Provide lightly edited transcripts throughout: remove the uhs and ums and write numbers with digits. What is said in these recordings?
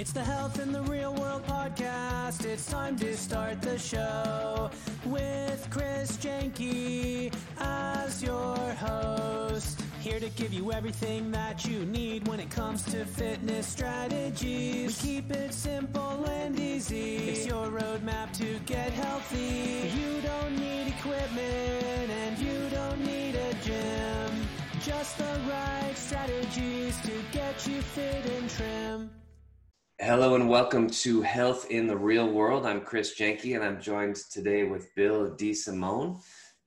It's the Health in the Real World podcast. It's time to start the show with Chris Janke as your host. Here to give you everything that you need when it comes to fitness strategies. We keep it simple and easy. It's your roadmap to get healthy. You don't need equipment and you don't need a gym. Just the right strategies to get you fit and trim. Hello and welcome to Health in the Real World. I'm Chris Janke and I'm joined today with Bill DiSimone.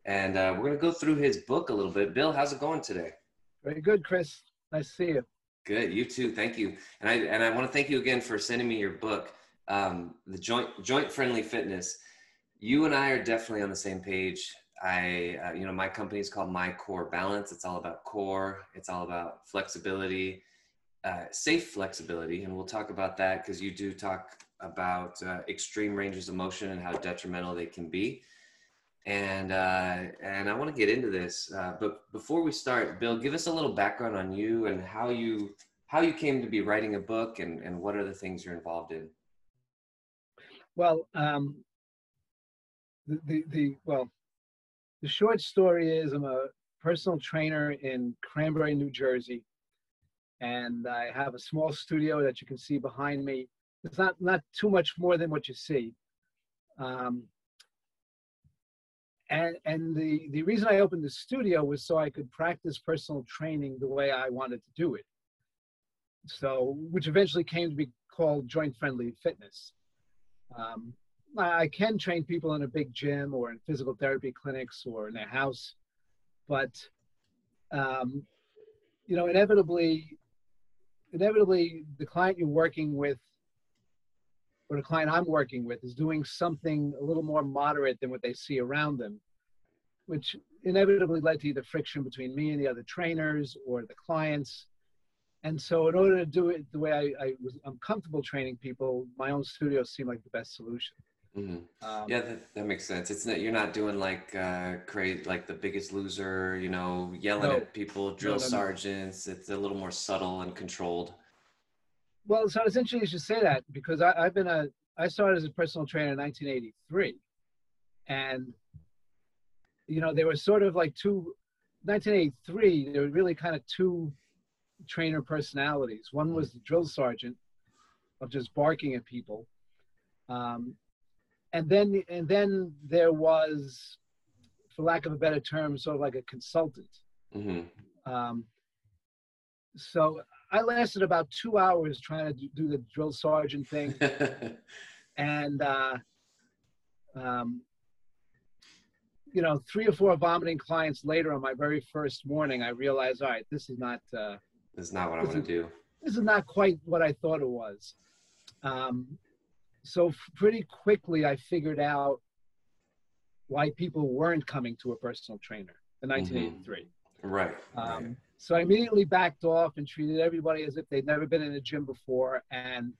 And we're going to go through his book a little bit. Bill, how's it going today? Very good, Chris. Nice to see you. Good. You too. Thank you. And I want to thank you again for sending me your book, the Joint Friendly Fitness. You and I are definitely on the same page. I my company is called My Core Balance. It's all about core. It's all about flexibility. Safe flexibility, and we'll talk about that because you do talk about extreme ranges of motion and how detrimental they can be. And I want to get into this, but before we start, Bill, give us a little background on you and how you came to be writing a book and what are the things you're involved in. Well, the short story is I'm a personal trainer in Cranbury, New Jersey. And I have a small studio that you can see behind me. It's not too much more than what you see. And the reason I opened the studio was so I could practice personal training the way I wanted to do it. So, which eventually came to be called Joint Friendly Fitness. I can train people in a big gym or in physical therapy clinics or in their house. But, inevitably, the client you're working with, or the client I'm working with, is doing something a little more moderate than what they see around them, which inevitably led to either friction between me and the other trainers or the clients. And so in order to do it the way I'm comfortable training people, my own studio seemed like the best solution. Mm-hmm. That makes sense. It's not, you're not doing like crazy, like The Biggest Loser, yelling at people, drill sergeants. It's a little more subtle and controlled. Well, so it's interesting you should say that because I started as a personal trainer in 1983, and there were sort of like 1983. There were really kind of two trainer personalities. One was the drill sergeant of just barking at people. And then there was, for lack of a better term, sort of like a consultant. Mm-hmm. So I lasted about 2 hours trying to do the drill sergeant thing. And, 3 or 4 vomiting clients later on my very first morning, I realized, all right, this is not what I want to do. This is not quite what I thought it was. So pretty quickly, I figured out why people weren't coming to a personal trainer in 1983. Mm-hmm. Right. So I immediately backed off and treated everybody as if they'd never been in a gym before, and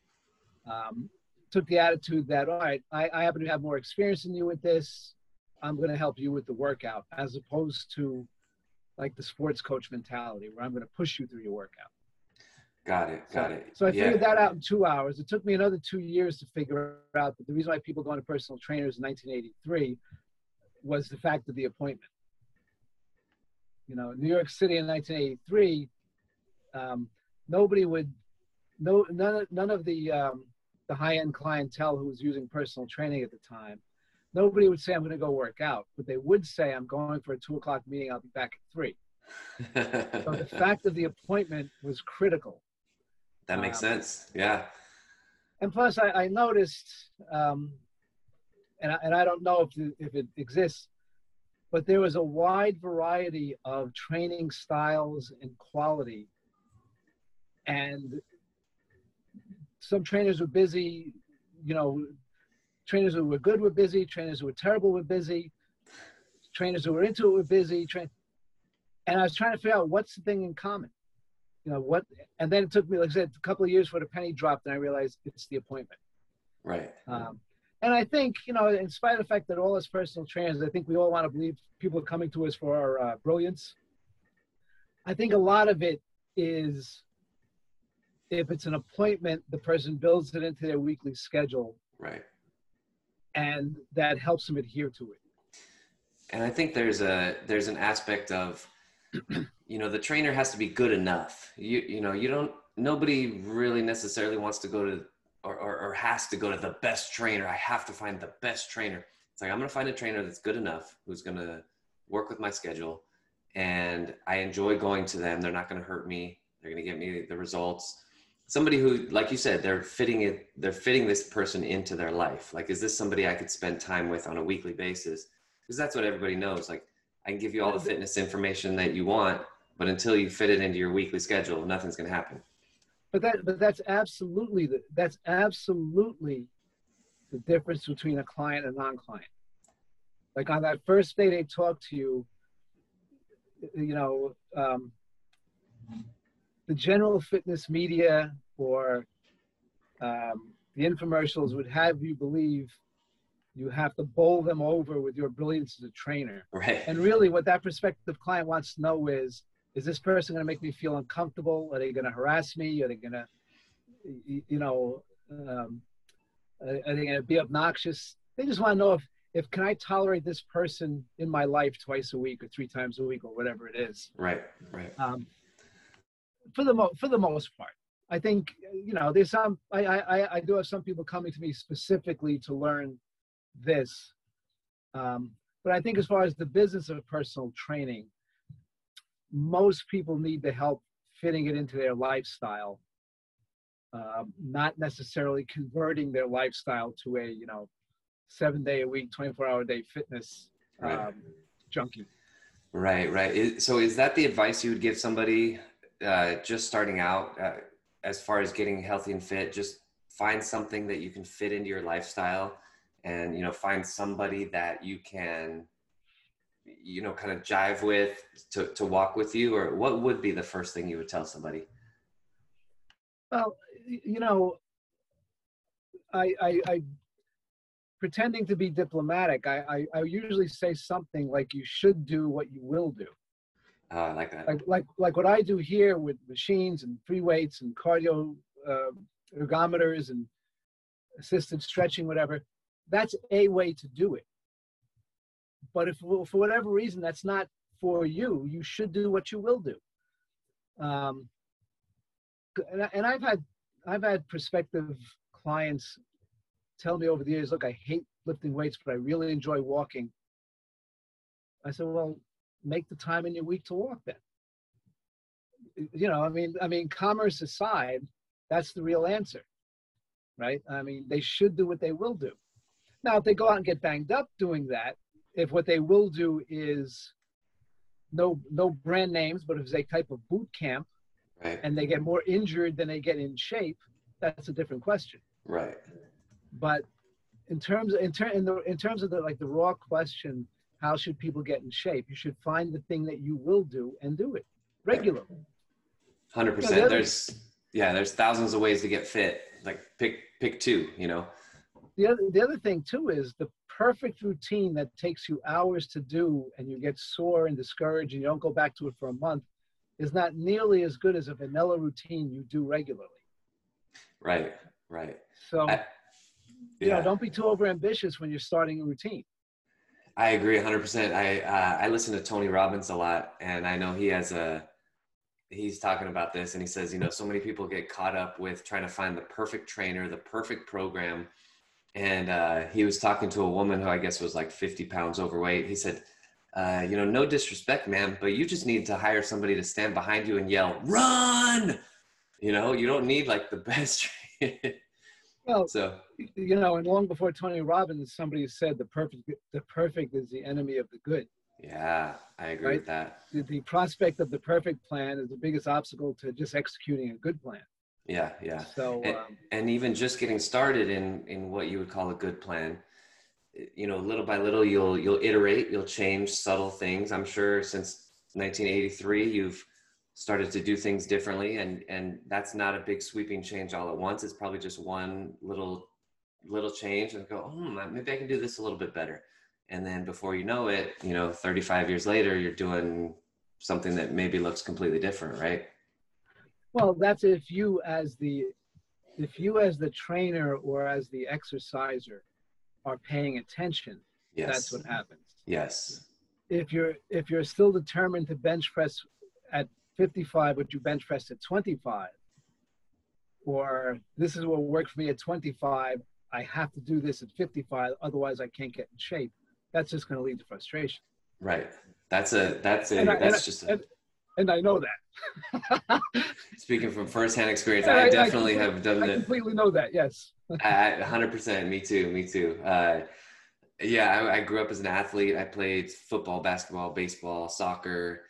took the attitude that, all right, I happen to have more experience than you with this. I'm going to help you with the workout, as opposed to like the sports coach mentality where I'm going to push you through your workout. Got it. So I figured that out in 2 hours. It took me another 2 years to figure out that the reason why people go into personal trainers in 1983 was the fact of the appointment. New York City in 1983, none of the the high-end clientele who was using personal training at the time, nobody would say, I'm going to go work out. But they would say, I'm going for a 2:00 meeting. I'll be back at 3:00. So the fact of the appointment was critical. That makes sense. Yeah. And plus, I noticed, and I don't know if it exists, but there was a wide variety of training styles and quality. And some trainers were busy, trainers who were good were busy, trainers who were terrible were busy, trainers who were into it were busy. And I was trying to figure out what's the thing in common. And then it took me, like I said, a couple of years before the penny dropped, and I realized it's the appointment. Right. And I think, in spite of the fact that all us personal trainers, I think we all want to believe people are coming to us for our brilliance. I think a lot of it is if it's an appointment, the person builds it into their weekly schedule. Right. And that helps them adhere to it. And I think there's an aspect of, you know, the trainer has to be good enough. Nobody really necessarily wants to go to or has to go to the best trainer. I have to find the best trainer. It's like, I'm going to find a trainer that's good enough, who's going to work with my schedule, and I enjoy going to them. They're not going to hurt me. They're going to get me the results. Somebody who, like you said, they're fitting this person into their life. Like, is this somebody I could spend time with on a weekly basis? Because that's what everybody knows. Like, I can give you all the fitness information that you want, but until you fit it into your weekly schedule, nothing's going to happen. But that's absolutely the difference between a client and non-client. Like, on that first day they talk to you, the general fitness media or the infomercials would have you believe you have to bowl them over with your brilliance as a trainer. Right. And really what that prospective client wants to know is this person going to make me feel uncomfortable? Are they going to harass me? Are they going to, are they going to be obnoxious? They just want to know if can I tolerate this person in my life twice a week or three times a week or whatever it is. Right, right. For the most part, I think, there's some, I do have some people coming to me specifically to learn this. But I think as far as the business of personal training, most people need the help fitting it into their lifestyle, not necessarily converting their lifestyle to a, 7-day-a-week, 24-hour-a-day fitness junkie. Right, right. So is that the advice you would give somebody just starting out as far as getting healthy and fit? Just find something that you can fit into your lifestyle and, find somebody that you can, kind of jive with to walk with you? Or what would be the first thing you would tell somebody? Well, I pretending to be diplomatic, I usually say something like, you should do what you will do. Oh, I like that. Like what I do here with machines and free weights and cardio ergometers and assisted stretching, whatever, that's a way to do it. But if for whatever reason that's not for you, you should do what you will do. And I've had prospective clients tell me over the years, look, I hate lifting weights, but I really enjoy walking. I said, well, make the time in your week to walk then. I mean, commerce aside, that's the real answer, right? I mean, they should do what they will do. Now, if they go out and get banged up doing that, if what they will do is no brand names, but it's a type of boot camp, right, and they get more injured than they get in shape, that's a different question. Right. But in terms of the like the raw question, how should people get in shape? You should find the thing that you will do and do it regularly. 100%. There's thousands of ways to get fit. Like pick two, The other thing too is the perfect routine that takes you hours to do and you get sore and discouraged and you don't go back to it for a month is not nearly as good as a vanilla routine you do regularly. Right, right. So, don't be too overambitious when you're starting a routine. I agree 100%. I listen to Tony Robbins a lot, and I know he's talking about this, and he says, so many people get caught up with trying to find the perfect trainer, the perfect program. And he was talking to a woman who I guess was like 50 pounds overweight. He said, no disrespect, ma'am, but you just need to hire somebody to stand behind you and yell, run! You don't need like the best. Well, so, and long before Tony Robbins, somebody said the perfect is the enemy of the good. Yeah, I agree with that. The prospect of the perfect plan is the biggest obstacle to just executing a good plan. Yeah, yeah. So, and even just getting started in what you would call a good plan, little by little, you'll iterate, you'll change subtle things. I'm sure since 1983, you've started to do things differently, and that's not a big sweeping change all at once. It's probably just one little change, and go, maybe I can do this a little bit better. And then before you know it, 35 years later, you're doing something that maybe looks completely different, right? Well, that's if you as the trainer or as the exerciser are paying attention, yes, that's what happens. Yes. If you're still determined to bench press at 55, but you bench press at 25, or this is what worked for me at 25, I have to do this at 55, otherwise I can't get in shape. That's just going to lead to frustration. Right. And I know that. Speaking from firsthand experience, yeah, I definitely have done that. I completely know that. Yes. 100%. Me too. Me too. I grew up as an athlete. I played football, basketball, baseball, soccer,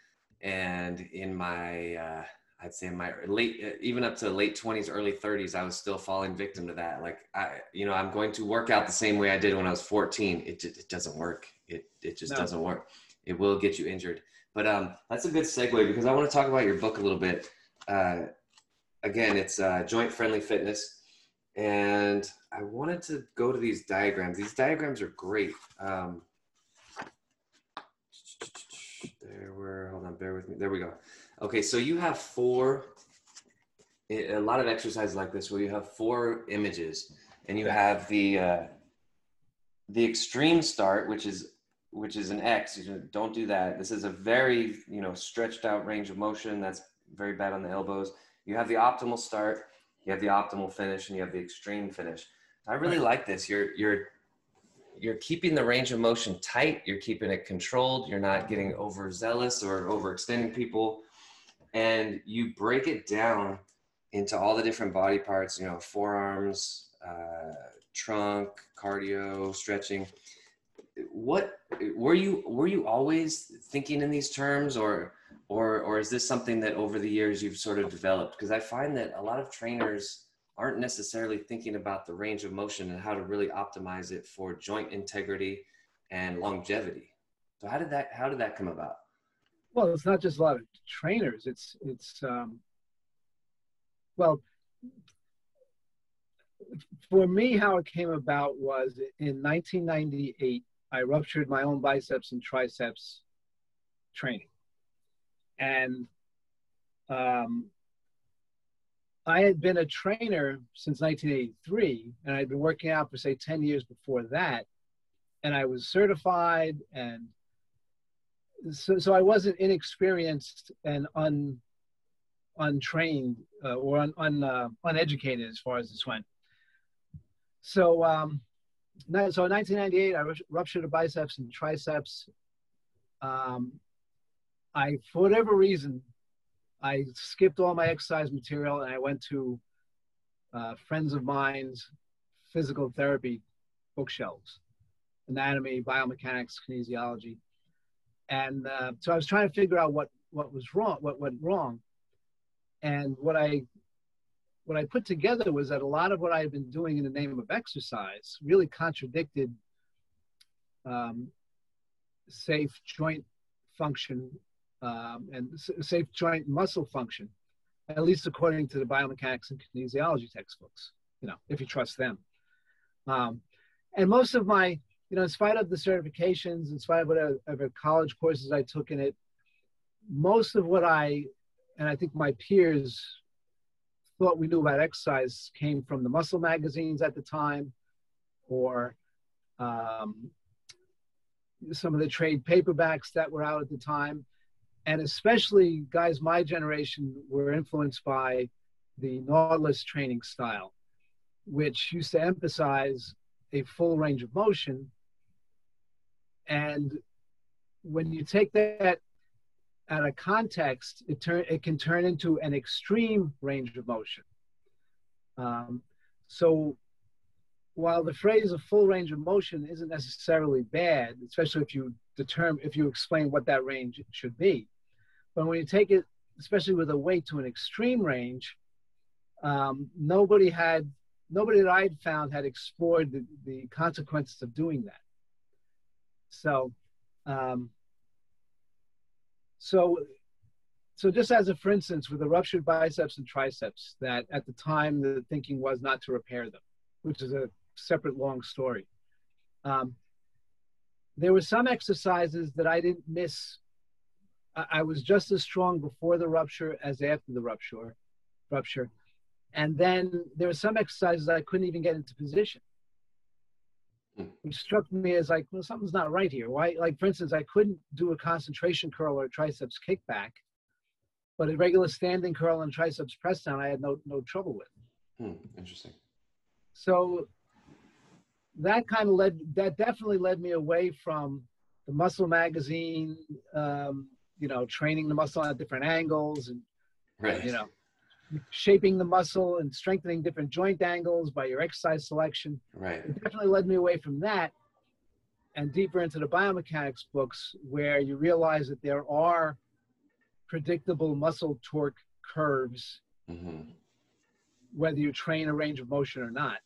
and in my I'd say in my late 20s, early 30s, I was still falling victim to that. Like I'm going to work out the same way I did when I was 14. It doesn't work. It just doesn't work. It will get you injured. But that's a good segue, because I want to talk about your book a little bit. Again, it's Joint Friendly Fitness. And I wanted to go to these diagrams. These diagrams are great. Hold on, bear with me. There we go. Okay, so you have a lot of exercises like this where you have four images, and you have the extreme start, which is an X. Don't do that. This is a very, stretched out range of motion. That's very bad on the elbows. You have the optimal start, you have the optimal finish, and you have the extreme finish. I really like this. You're keeping the range of motion tight. You're keeping it controlled. You're not getting overzealous or overextending people. And you break it down into all the different body parts, forearms, trunk, cardio, stretching. What were you always thinking in these terms, or is this something that over the years you've sort of developed? Because I find that a lot of trainers aren't necessarily thinking about the range of motion and how to really optimize it for joint integrity and longevity. So how did that come about? Well, it's not just a lot of trainers. Well, for me, how it came about was in 1998, I ruptured my own biceps and triceps training. And I had been a trainer since 1983, and I'd been working out for, say, 10 years before that. And I was certified, and so I wasn't inexperienced and untrained or uneducated as far as this went. So in 1998, I ruptured the biceps and triceps. For whatever reason, I skipped all my exercise material, and I went to friends of mine's physical therapy bookshelves, anatomy, biomechanics, kinesiology. And so I was trying to figure out what went wrong. And what I put together was that a lot of what I had been doing in the name of exercise really contradicted safe joint function and safe joint muscle function, at least according to the biomechanics and kinesiology textbooks, if you trust them. And most of my, in spite of the certifications, in spite of whatever college courses I took in it, most of what I think my peers thought we knew about exercise came from the muscle magazines at the time, or some of the trade paperbacks that were out at the time. And especially guys my generation were influenced by the Nautilus training style, which used to emphasize a full range of motion. And when you take that out of context, it can turn into an extreme range of motion. So while the phrase of full range of motion isn't necessarily bad, especially if you explain what that range should be, but when you take it, especially with a weight, to an extreme range, nobody that I'd found had explored the consequences of doing that. So just as a, for instance, with the ruptured biceps and triceps, that at the time the thinking was not to repair them, which is a separate long story. There were some exercises that I didn't miss. I was just as strong before the rupture as after the rupture. rupture. And then there were some exercises I couldn't even get into position, which struck me as like, well, something's not right here. Why? Like, for instance, I couldn't do a concentration curl or a triceps kickback, but a regular standing curl and triceps press down, I had no trouble with. Interesting. So that kind of definitely led me away from the Muscle magazine, you know, training the muscle at different angles and, you know, shaping the muscle and strengthening different joint angles by your exercise selection. It definitely led me away from that and deeper into the biomechanics books, where you realize that there are predictable muscle torque curves, whether you train a range of motion or not.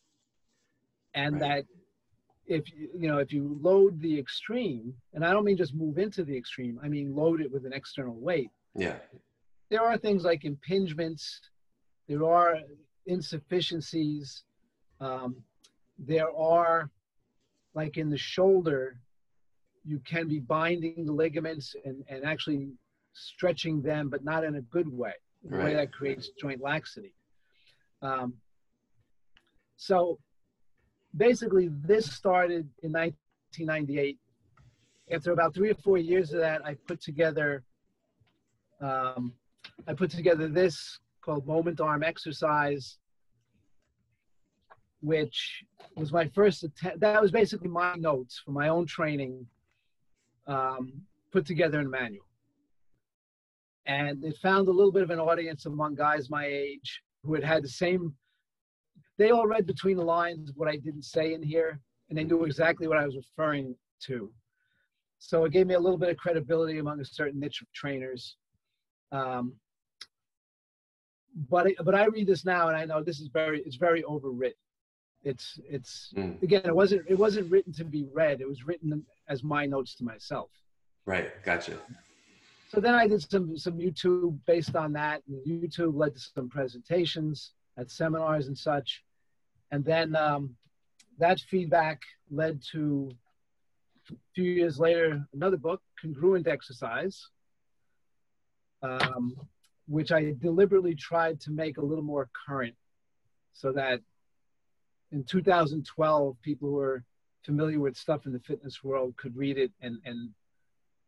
And that if you know, if you load the extreme, and I don't mean just move into the extreme, I mean load it with an external weight. There are things like impingements, there are insufficiencies, there are, like in the shoulder, you can be binding the ligaments and actually stretching them, but not in a good way, in a way that creates joint laxity. So basically this started in 1998. After about 3 or 4 years of that, I put together this called Moment Arm Exercise, which was my first attempt. That was basically my notes for my own training, put together in a manual. And it found a little bit of an audience among guys my age who had had the same, they all read between the lines what I didn't say in here, and they knew exactly what I was referring to. So it gave me a little bit of credibility among a certain niche of trainers. But I read this now and I know this is very overwritten. It's again, it wasn't written to be read. It was written as my notes to myself. Gotcha. So then I did some YouTube based on that, and YouTube led to some presentations at seminars and such. And then that feedback led to, a few years later, another book, Congruent Exercise, which I deliberately tried to make a little more current, so that in 2012, people who are familiar with stuff in the fitness world could read it and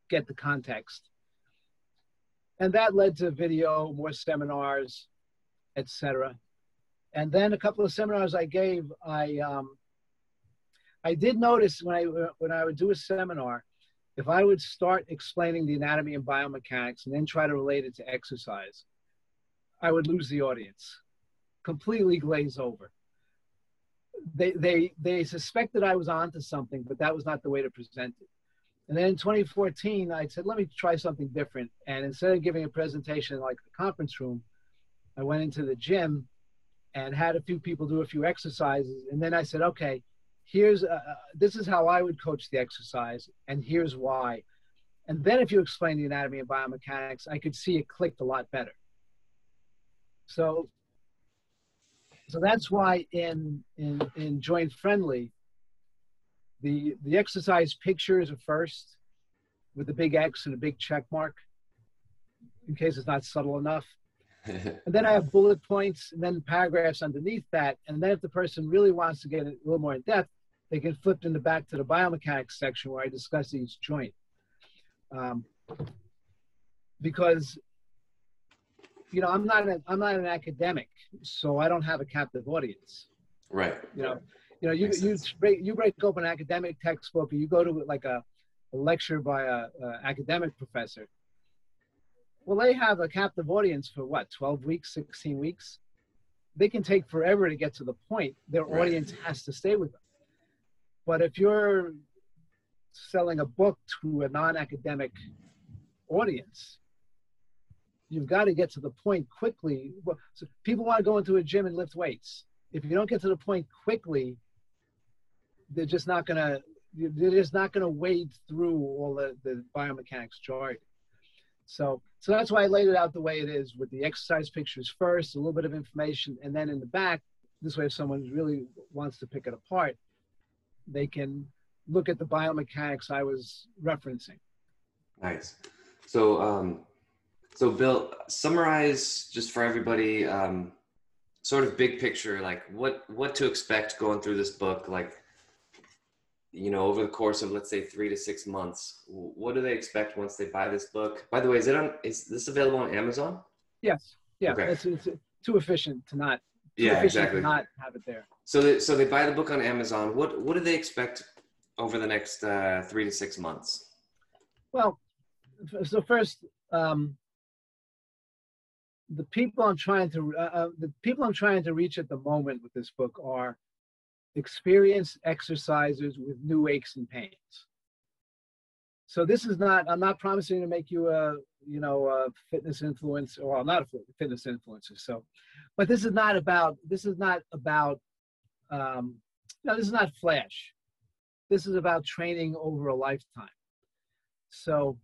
get the context. And that led to video, more seminars, etc. And then a couple of seminars I gave, I did notice when I would do a seminar, if I would start explaining the anatomy and biomechanics and then try to relate it to exercise, I would lose the audience, completely glaze over. They suspected I was onto something, but that was not the way to present it. And then in 2014, I said, let me try something different. And instead of giving a presentation in like the conference room, I went into the gym and had a few people do a few exercises. And then I said, okay, here's this is how I would coach the exercise, and here's why. And then if you explain the anatomy and biomechanics, I could see it clicked a lot better. So that's why in Joint Friendly, the exercise picture is a first, with the big X and a big check mark, in case it's not subtle enough. And then I have bullet points and then paragraphs underneath that. And then if the person really wants to get a little more in depth, they can flip in the back to the biomechanics section where I discuss each joint. Because, you know, I'm not an academic, so I don't have a captive audience. You know, you break open an academic textbook, or you go to like a lecture by a academic professor. Well, they have a captive audience for what, 12 weeks, 16 weeks? They can take forever to get to the point. Their audience has to stay with them. But if you're selling a book to a non-academic audience, you've got to get to the point quickly. So people want to go into a gym and lift weights. If you don't get to the point quickly, they're just not gonna wade through all the biomechanics jargon. So that's why I laid it out the way it is, with the exercise pictures first, a little bit of information, and then in the back, this way if someone really wants to pick it apart, they can look at the biomechanics I was referencing. Nice. So So Bill, summarize just for everybody, sort of big picture, like what to expect going through this book, like, you know, over the course of, let's say, 3 to 6 months, what do they expect once they buy this book? By the way, is this available on Amazon? Yes. Yeah. Okay. It's too efficient to not, to not have it there. So they buy the book on Amazon. What do they expect over the next 3 to 6 months? Well, so first, the people I'm trying to, reach at the moment with this book are experienced exercisers with new aches and pains. So this is not, I'm not promising to make you a, you know, a fitness influencer, or I'm not a fitness influencer. So, but this is not about, no, this is not flash. This is about training over a lifetime. So,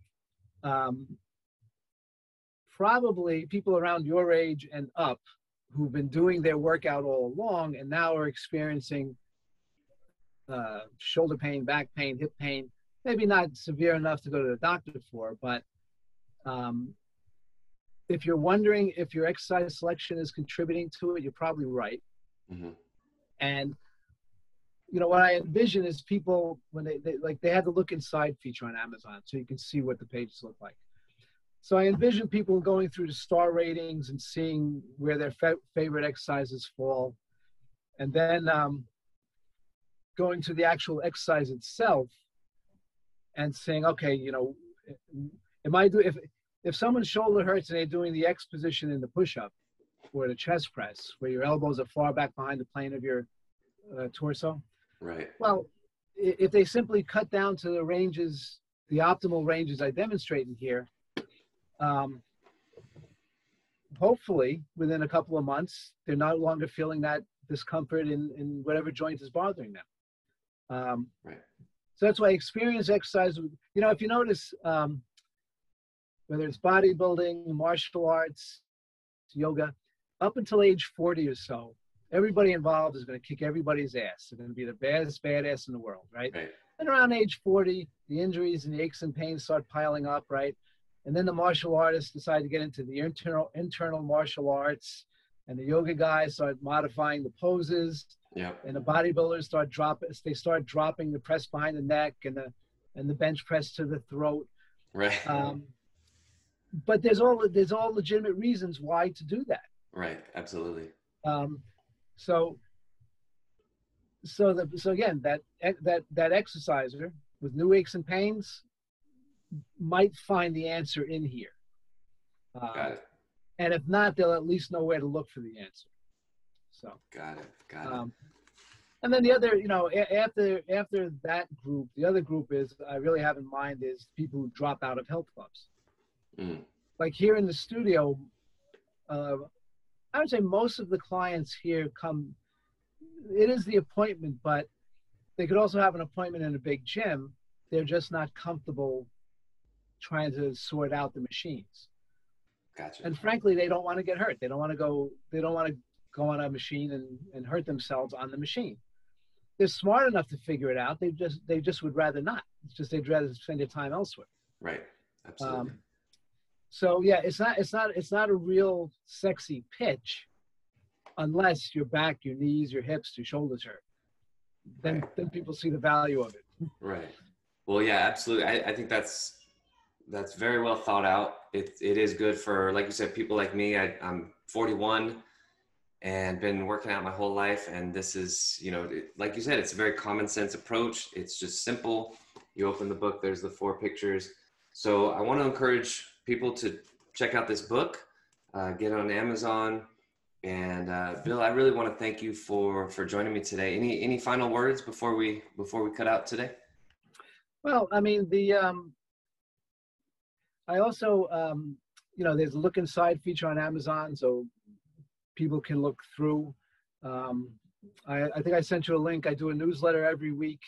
probably people around your age and up who've been doing their workout all along and now are experiencing shoulder pain, back pain, hip pain, maybe not severe enough to go to the doctor for, but if you're wondering if your exercise selection is contributing to it, you're probably right. Mm-hmm. And, you know, what I envision is people, when they had the look inside feature on Amazon so you can see what the pages look like. So I envision people going through the star ratings and seeing where their favorite exercises fall. And then going to the actual exercise itself and saying, okay, you know, if someone's shoulder hurts and they're doing the X position in the push-up or the chest press, where your elbows are far back behind the plane of your torso. Right. Well, if they simply cut down to the ranges, the optimal ranges I demonstrate in here, hopefully within a couple of months, they're no longer feeling that discomfort in whatever joint is bothering them. Right. So that's why experience exercise, you know, if you notice, whether it's bodybuilding, martial arts, yoga, up until age 40 or so, everybody involved is going to kick everybody's ass. They're going to be the baddest badass in the world, right? Right. And around age 40, the injuries and the aches and pains start piling up, right? And then the martial artists decide to get into the internal martial arts, and the yoga guys start modifying the poses. Yeah. And the bodybuilders start dropping the press behind the neck and the bench press to the throat. Right. But there's all legitimate reasons why to do that. Right. Absolutely. So again, that exerciser with new aches and pains might find the answer in here. Got it. And if not, they'll at least know where to look for the answer. So got it. And then the other, you know, after that group, the other group is I really have in mind is people who drop out of health clubs. Mm. Like here in the studio, I would say most of the clients here come, it is the appointment, but they could also have an appointment in a big gym. They're just not comfortable trying to sort out the machines. Gotcha. And frankly, they don't want to get hurt. They don't want to go on a machine and hurt themselves on the machine. They're smart enough to figure it out. They just would rather not. It's just they'd rather spend their time elsewhere. Right. Absolutely. So yeah, it's not a real sexy pitch unless your back, your knees, your hips, your shoulders hurt. Then right. Then people see the value of it. Right. Well, yeah, absolutely. I think that's very well thought out. It is good for, like you said, people like me. I'm 41 and been working out my whole life. And this is, you know, like you said, it's a very common sense approach. It's just simple. You open the book, there's the 4 pictures. So I want to encourage people to check out this book, get it on Amazon. And Bill, I really want to thank you for joining me today. Any final words before we cut out today? Well, I mean, I also, you know, there's a look inside feature on Amazon, so people can look through. I think I sent you a link. I do a newsletter every week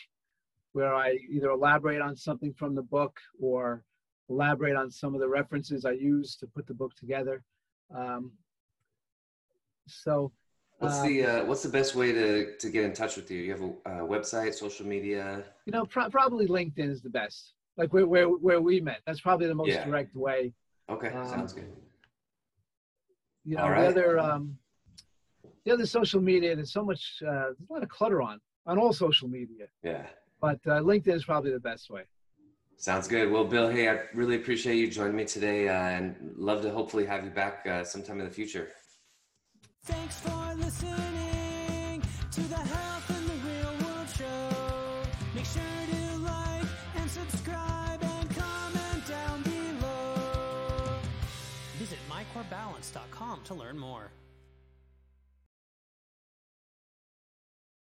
where I either elaborate on something from the book or elaborate on some of the references I use to put the book together. What's the best way to get in touch with you? You have a website, social media? You know, probably LinkedIn is the best. Like where we met. That's probably the most direct way. Okay, sounds good. You know, the other social media, there's so much, there's a lot of clutter on all social media. Yeah. But LinkedIn is probably the best way. Sounds good. Well, Bill, hey, I really appreciate you joining me today and love to hopefully have you back sometime in the future. Thanks for listening to the Health in the Real World Show. Make sure to like and subscribe and comment down below. Visit mycorebalance.com to learn more.